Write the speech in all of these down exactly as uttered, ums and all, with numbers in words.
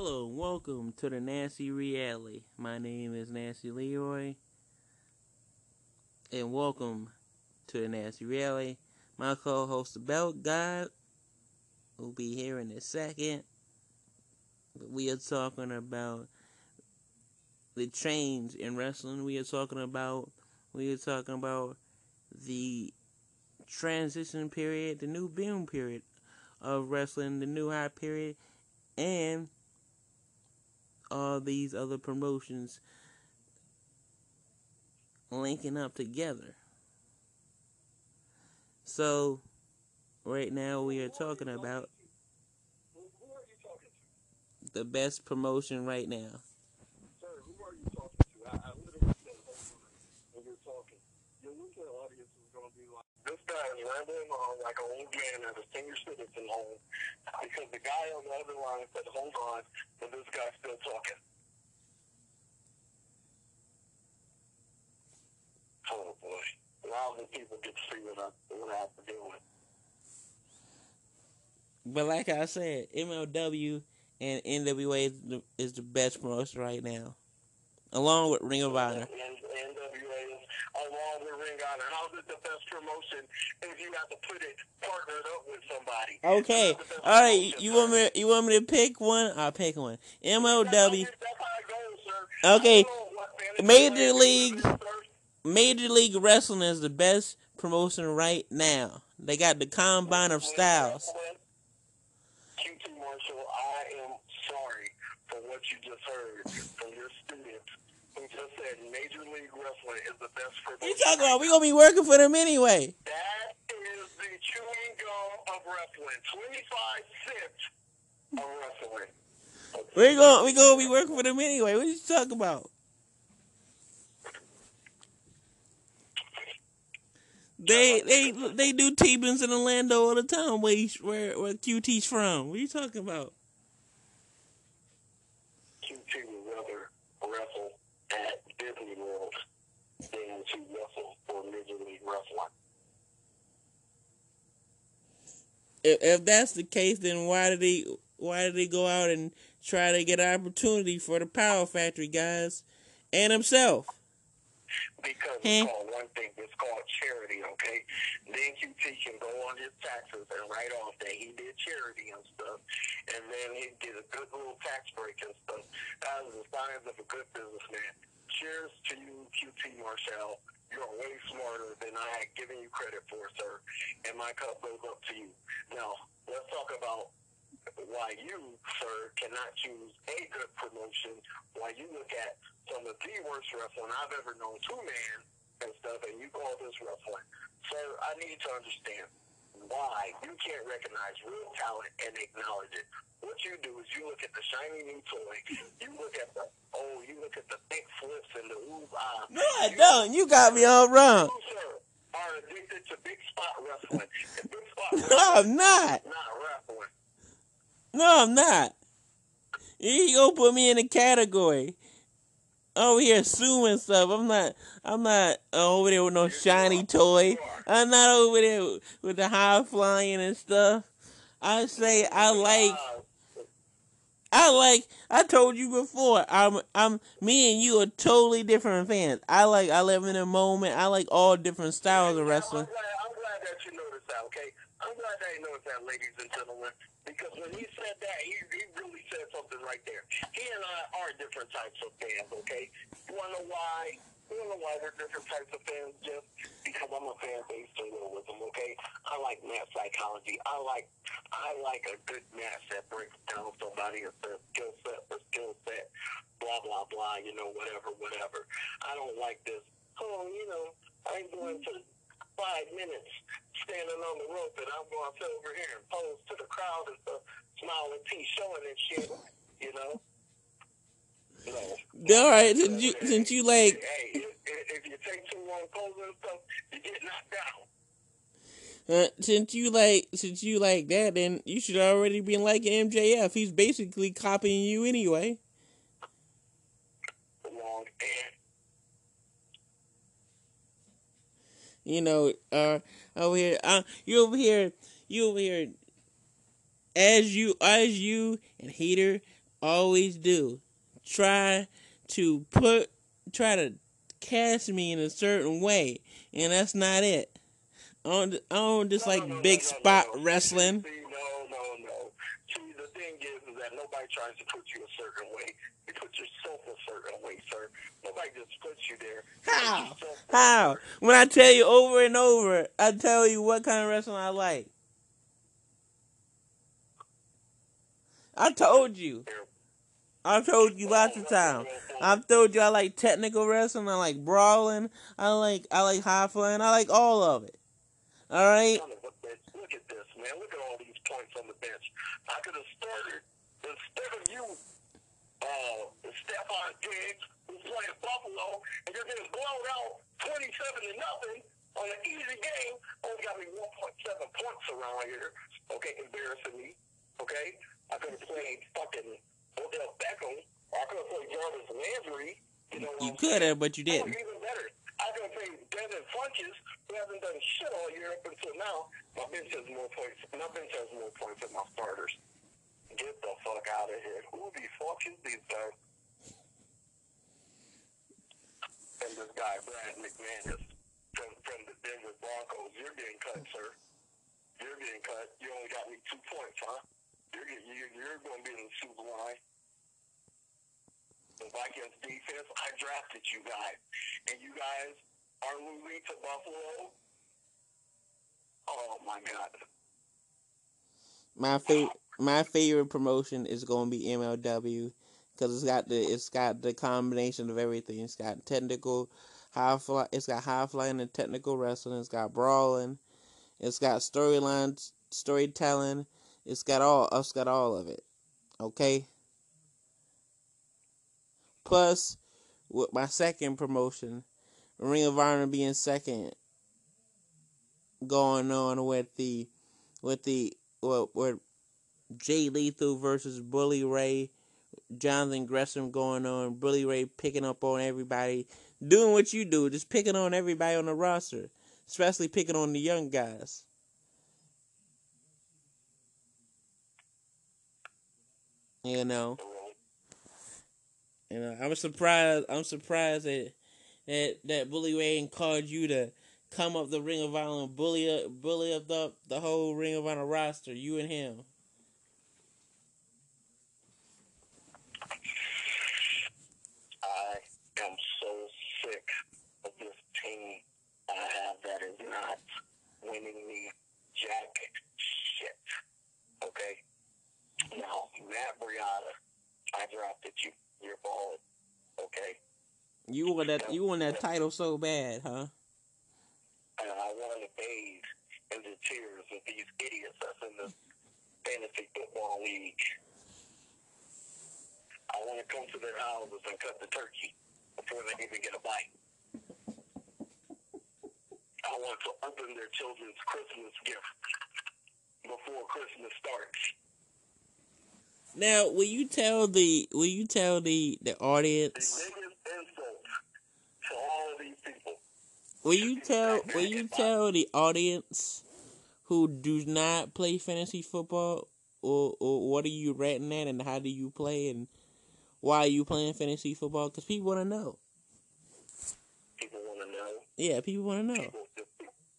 Hello, welcome to the Nasty Reality. My name is Nasty Leroy, and welcome to the Nasty Reality. My co-host, the Belt Guy, will be here in a second. We are talking about the change in wrestling. We are talking about we are talking about the transition period, the new boom period of wrestling, the new high period, and all these other promotions linking up together. So, right now we are talking about the best promotion right now. Sir, who are you talking to? I, I literally said when you're talking. Your nuclear audience is going to be like, this guy is rambling on like an old man at a senior citizen home because the guy on the other line said, hold on, but this guy's still talking. Oh, boy. Now the people get to see what I, what I have to deal with. But like I said, M L W and N W A is the, is the best promotion right now, along with Ring of Honor. And N W A is along with Ring of Honor. How's it the best promotion if you have to put it partnered up with somebody? Okay, all right. You want me? You want me to pick one? I'll pick one. M L W. That's how it goes, sir. Okay. Major League. Major League Wrestling is the best promotion right now. They got the combine of styles. Q T Marshall, I am sorry for what you just heard from your students who just said Major League Wrestling is the best promotion. What are you talking about? We're going to be working for them anyway. That is the chewing gum of wrestling. twenty-five cents of wrestling. Okay. We're going we're gonna be working for them anyway. What are you talking about? They they they do T-bins in Orlando all the time. Where he, where where Q T's from? What are you talking about? Q T would rather wrestle at Disney World than to wrestle for Major League Wrestling. If if that's the case, then why did he why did he go out and try to get an opportunity for the Power Factory guys and himself? Because it's called one thing, it's called charity, okay? Then Q T can go on his taxes and write off that he did charity and stuff, and then he did a good little tax break and stuff. That was the signs of a good businessman. Cheers to you, Q T Marshall. You're way smarter than I had given you credit for, sir, and my cup goes up to you. Now, let's talk about why you, sir, cannot choose a good promotion while you look at some of the worst wrestling I've ever known, two-man and stuff, and you call this wrestling. Sir, I need to understand why you can't recognize real talent and acknowledge it. What you do is you look at the shiny new toy, you look at the, oh, you look at the big flips and the ooh, ah. No, I don't. You got me all wrong. You, sir, are addicted to big spot wrestling. And big spot wrestling no, I'm not. Not wrestling. No, I'm not. You gonna put me in a category. Over here suing stuff. I'm not. I'm not over there with no shiny toy. I'm not over there with the high flying and stuff. I say I like. I like. I told you before. I'm. I'm. Me and you are totally different fans. I like. I live in a moment. I like all different styles of wrestling. I'm glad, I'm glad that you noticed that. Okay. I'm glad that you noticed that, ladies and gentlemen. Because when he said that, he, he really said something right there. He and I are different types of fans, okay? You want to know why? You want to know why we're different types of fans, Jeff? Because I'm a fan based journalism, okay? I like math psychology. I like I like a good math that breaks down somebody or their skill set or skill set, blah, blah, blah, you know, whatever, whatever. I don't like this, oh, you know, I ain't going to five minutes standing on the rope and I'm going to sit over here and pose to the crowd and stuff, smile and teeth showing and shit, you know? No. All right, since you, since you like... Hey, if, if you take too long posing and stuff, you get knocked down. Uh, since you like, since you like that, then you should already be liking M J F. He's basically copying you anyway. Long and You know, uh, over here, uh, you over here, you over here, as you, as you and Heater always do, try to put, try to cast me in a certain way, and that's not it. I don't, I don't just no, like no, big no, no, spot no, no. wrestling. See, no, no, no. See, the thing is, is that nobody tries to put you a certain way. You put yourself a certain way, sir. Nobody just puts you there. How? You How? When I tell you over and over, I tell you what kind of wrestling I like. I told you. I've told you lots of times. I've told you I like technical wrestling. I like brawling. I like I like high flying. I like all of it. All right? Look at this, man. Look at all these points on the bench. I could have started instead of you, uh, Stephon Diggs, who's playing Buffalo, and you're getting blown out twenty-seven to nothing on an easy game. Only got me one point seven points around here. Okay, embarrassing me. Okay? I could have played fucking Odell Beckham, or I could have played Jarvis Landry. You know, you could have, but you didn't. Even better, I could have played Dennis Funches, who hasn't done shit all year up until now. My bench has more points. My bench has more points than my starters. Get the fuck out of here. Who the fuck is these guys? And this guy Brad McManus from from the Denver Broncos. You're getting cut, sir. You're getting cut. You only got me two points, huh? You're, you're, you're going to be in the super line. The Vikings defense, I drafted you guys. And you guys are losing to Buffalo? Oh, my God. My, fa- my favorite promotion is going to be M L W because it's got the it's got the combination of everything. It's got technical, high fly, it's got high flying and technical wrestling. It's got brawling. It's got storylines, storytelling. It's got all, it's got all of it, okay? Plus, with my second promotion, Ring of Honor being second, going on with the, with the, well, with Jay Lethal versus Bully Ray, Jonathan Gresham going on, Bully Ray picking up on everybody, doing what you do, just picking on everybody on the roster, especially picking on the young guys. You know, you know, I'm surprised. I'm surprised that that that Bully Ray encouraged you to come up the Ring of Honor and bully up, bully up the, the whole Ring of Honor roster. You and him. I am so sick of this team I have that is not winning me jack shit. Okay. Now, Matt Brianna, I drafted you. You're bald, okay? You want that? You want that title so bad, huh? And I want to bathe in the tears of these idiots that's in this fantasy football league. I want to come to their houses and cut the turkey before they even get a bite. I want to open their children's Christmas gift before Christmas starts. Now, will you tell the will you tell the, the audience? The biggest insult to all of these people. Will you tell will you tell the audience who do not play fantasy football, or, or what are you ranting at, and how do you play, and why are you playing fantasy football? Because people want to know. People want to know. Yeah, people want to know. People, if,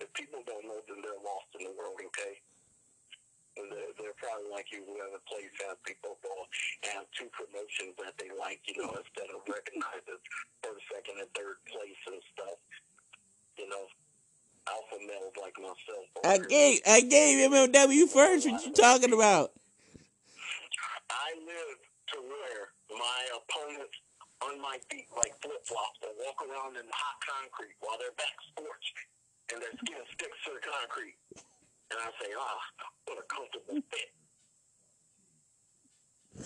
if people don't know, then they're lost in the world. Okay. They're, they're probably like you who haven't played fantasy football and have two promotions that they like, you know, instead of recognizing first, second, and third place and stuff. You know, alpha males like myself. I gave, I gave M L W first. What you talking about? I live to wear my opponents on my feet like flip-flops and walk around in hot concrete while their back scorched and their skin sticks to the concrete. And I say, ah, what a comfortable fit. No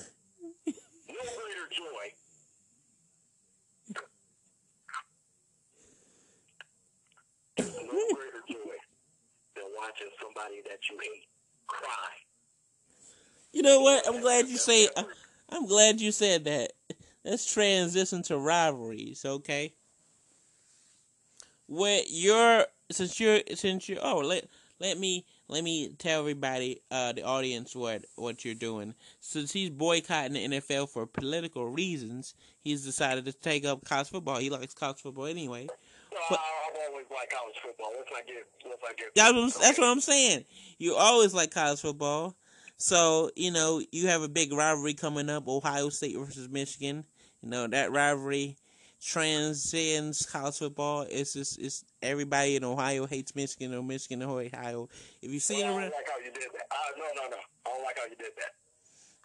greater joy. No greater joy than watching somebody that you hate cry. You know what? I'm glad you say. I'm glad you said that. Let's transition to rivalries, okay? With your since you're since you oh let. Let me let me tell everybody, uh, the audience, what, what you're doing. Since he's boycotting the N F L for political reasons, he's decided to take up college football. He likes college football anyway. No, but, I, I've always liked college football. Let's not get, let's not get. That's what, that's what I'm saying. You always like college football. So, you know, you have a big rivalry coming up, Ohio State versus Michigan. You know, that rivalry transcends college football. It's just, it's everybody in Ohio hates Michigan or Michigan or Ohio. If you see well, it around. I don't like how you did that. Uh, no, no, no. I don't like how you did that.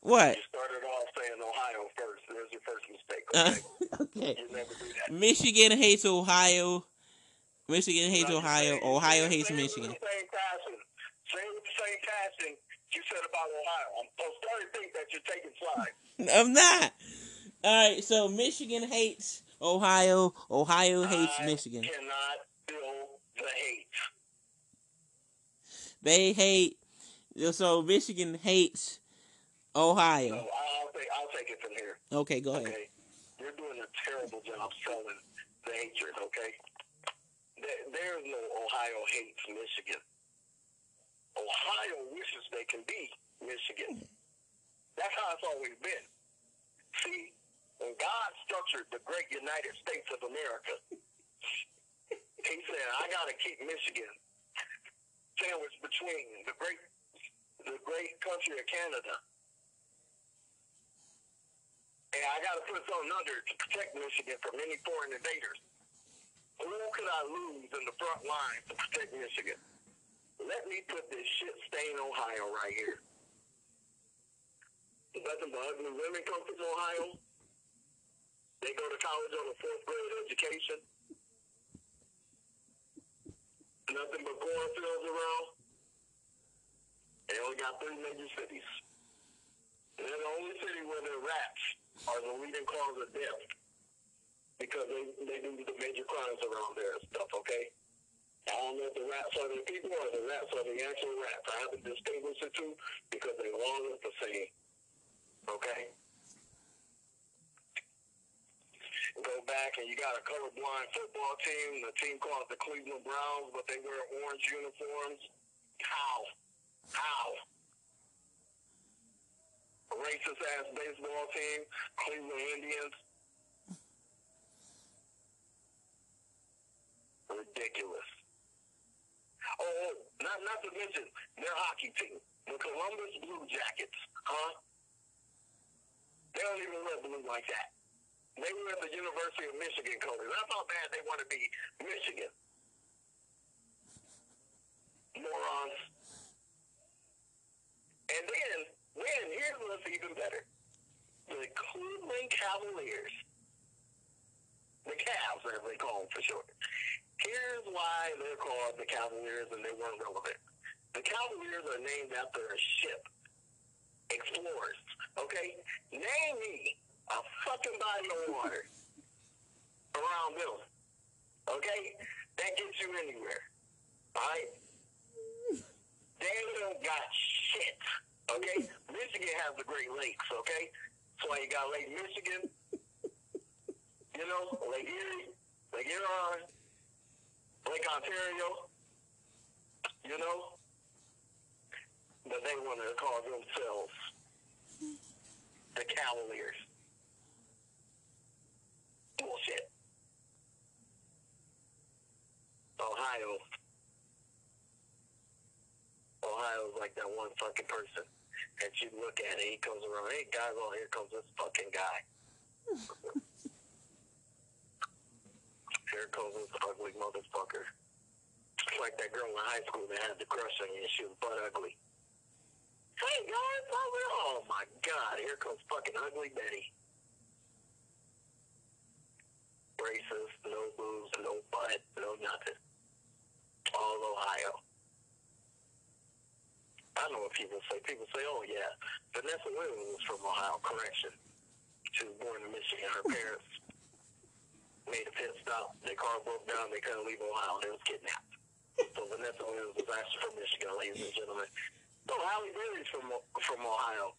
What? You started off saying Ohio first. That was your first mistake. Okay. Uh, okay. You never do that. Michigan hates Ohio. Michigan hates no, Ohio. Saying, Ohio hates same, Michigan. Same passion. Same, same passion you said about Ohio. I'm starting to think that you're taking sides. I'm not. All right, so Michigan hates Ohio. Ohio hates I Michigan. I cannot feel the hate. They hate. So Michigan hates Ohio. No, I'll, take, I'll take it from here. Okay, go ahead. Okay. You're doing a terrible job selling the hatred, okay? There, there's no Ohio hates Michigan. Ohio wishes they can be Michigan. That's how it's always been. See, when God structured the great United States of America, he said, I got to keep Michigan sandwiched between the great, the great country of Canada. And I got to put something under to protect Michigan from any foreign invaders. Who could I lose in the front line to protect Michigan? Let me put this shit stain Ohio right here. Nothing but ugly women come from Ohio. They go to college on a fourth grade education. Nothing but cornfields around. They only got three major cities. And they're the only city where their rats are the leading cause of death. Because they, they do the major crimes around there and stuff, okay? I don't know if the rats are the people or the rats are the actual rats. I haven't distinguished the two because they all look the same. Okay? Go back and you got a colorblind football team. The team called the Cleveland Browns, but they wear orange uniforms. How? How? A racist-ass baseball team, Cleveland Indians. Ridiculous. Oh, not not to mention their hockey team, the Columbus Blue Jackets, huh? They don't even wear blue like that. They were at the University of Michigan colors. That's how bad they want to be Michigan. Morons. And then, then here's what's even better: the Cleveland Cavaliers, the Cavs, as they call them for short. Here's why they're called the Cavaliers and they weren't relevant. The Cavaliers are named after a ship. Explorers. Okay? Name me a fucking body of water around them. Okay? That gets you anywhere. Alright? They don't got shit. Okay? Michigan has the Great Lakes, okay? That's why you got Lake Michigan. You know, Lake Erie, Lake Huron. Lake Ontario, you know, but they want to call themselves the Cavaliers. Bullshit. Ohio. Ohio's like that one fucking person that you look at and he comes around, hey guys, oh here comes this fucking guy. There goes this ugly motherfucker. It's like that girl in high school that had the crush on you and she was butt ugly. Hey, guys, oh my God, here comes fucking Ugly Betty. Racist, no boobs, no butt, no nothing. All Ohio. I know what people say. People say, oh, yeah, Vanessa Williams was from Ohio. Correction. She was born in Michigan. Her parents made a pit stop, their car broke down, they couldn't leave Ohio, they was kidnapped. So Vanessa Williams was actually from Michigan, ladies and gentlemen. So Halle Berry's from from Ohio.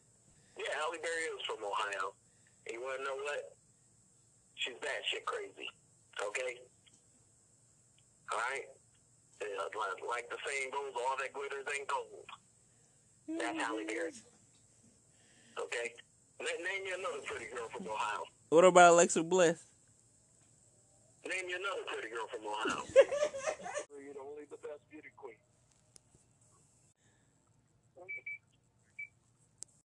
Yeah, Halle Berry is from Ohio. And you wanna know what? She's that shit crazy. Okay? Alright? Yeah, like the saying goes, all that glitters ain't gold. Mm-hmm. That's Halle Berry. Okay? Name me another pretty girl from Ohio. What about Alexa Bliss? Name me another pretty girl from Ohio. You're only the best beauty queen.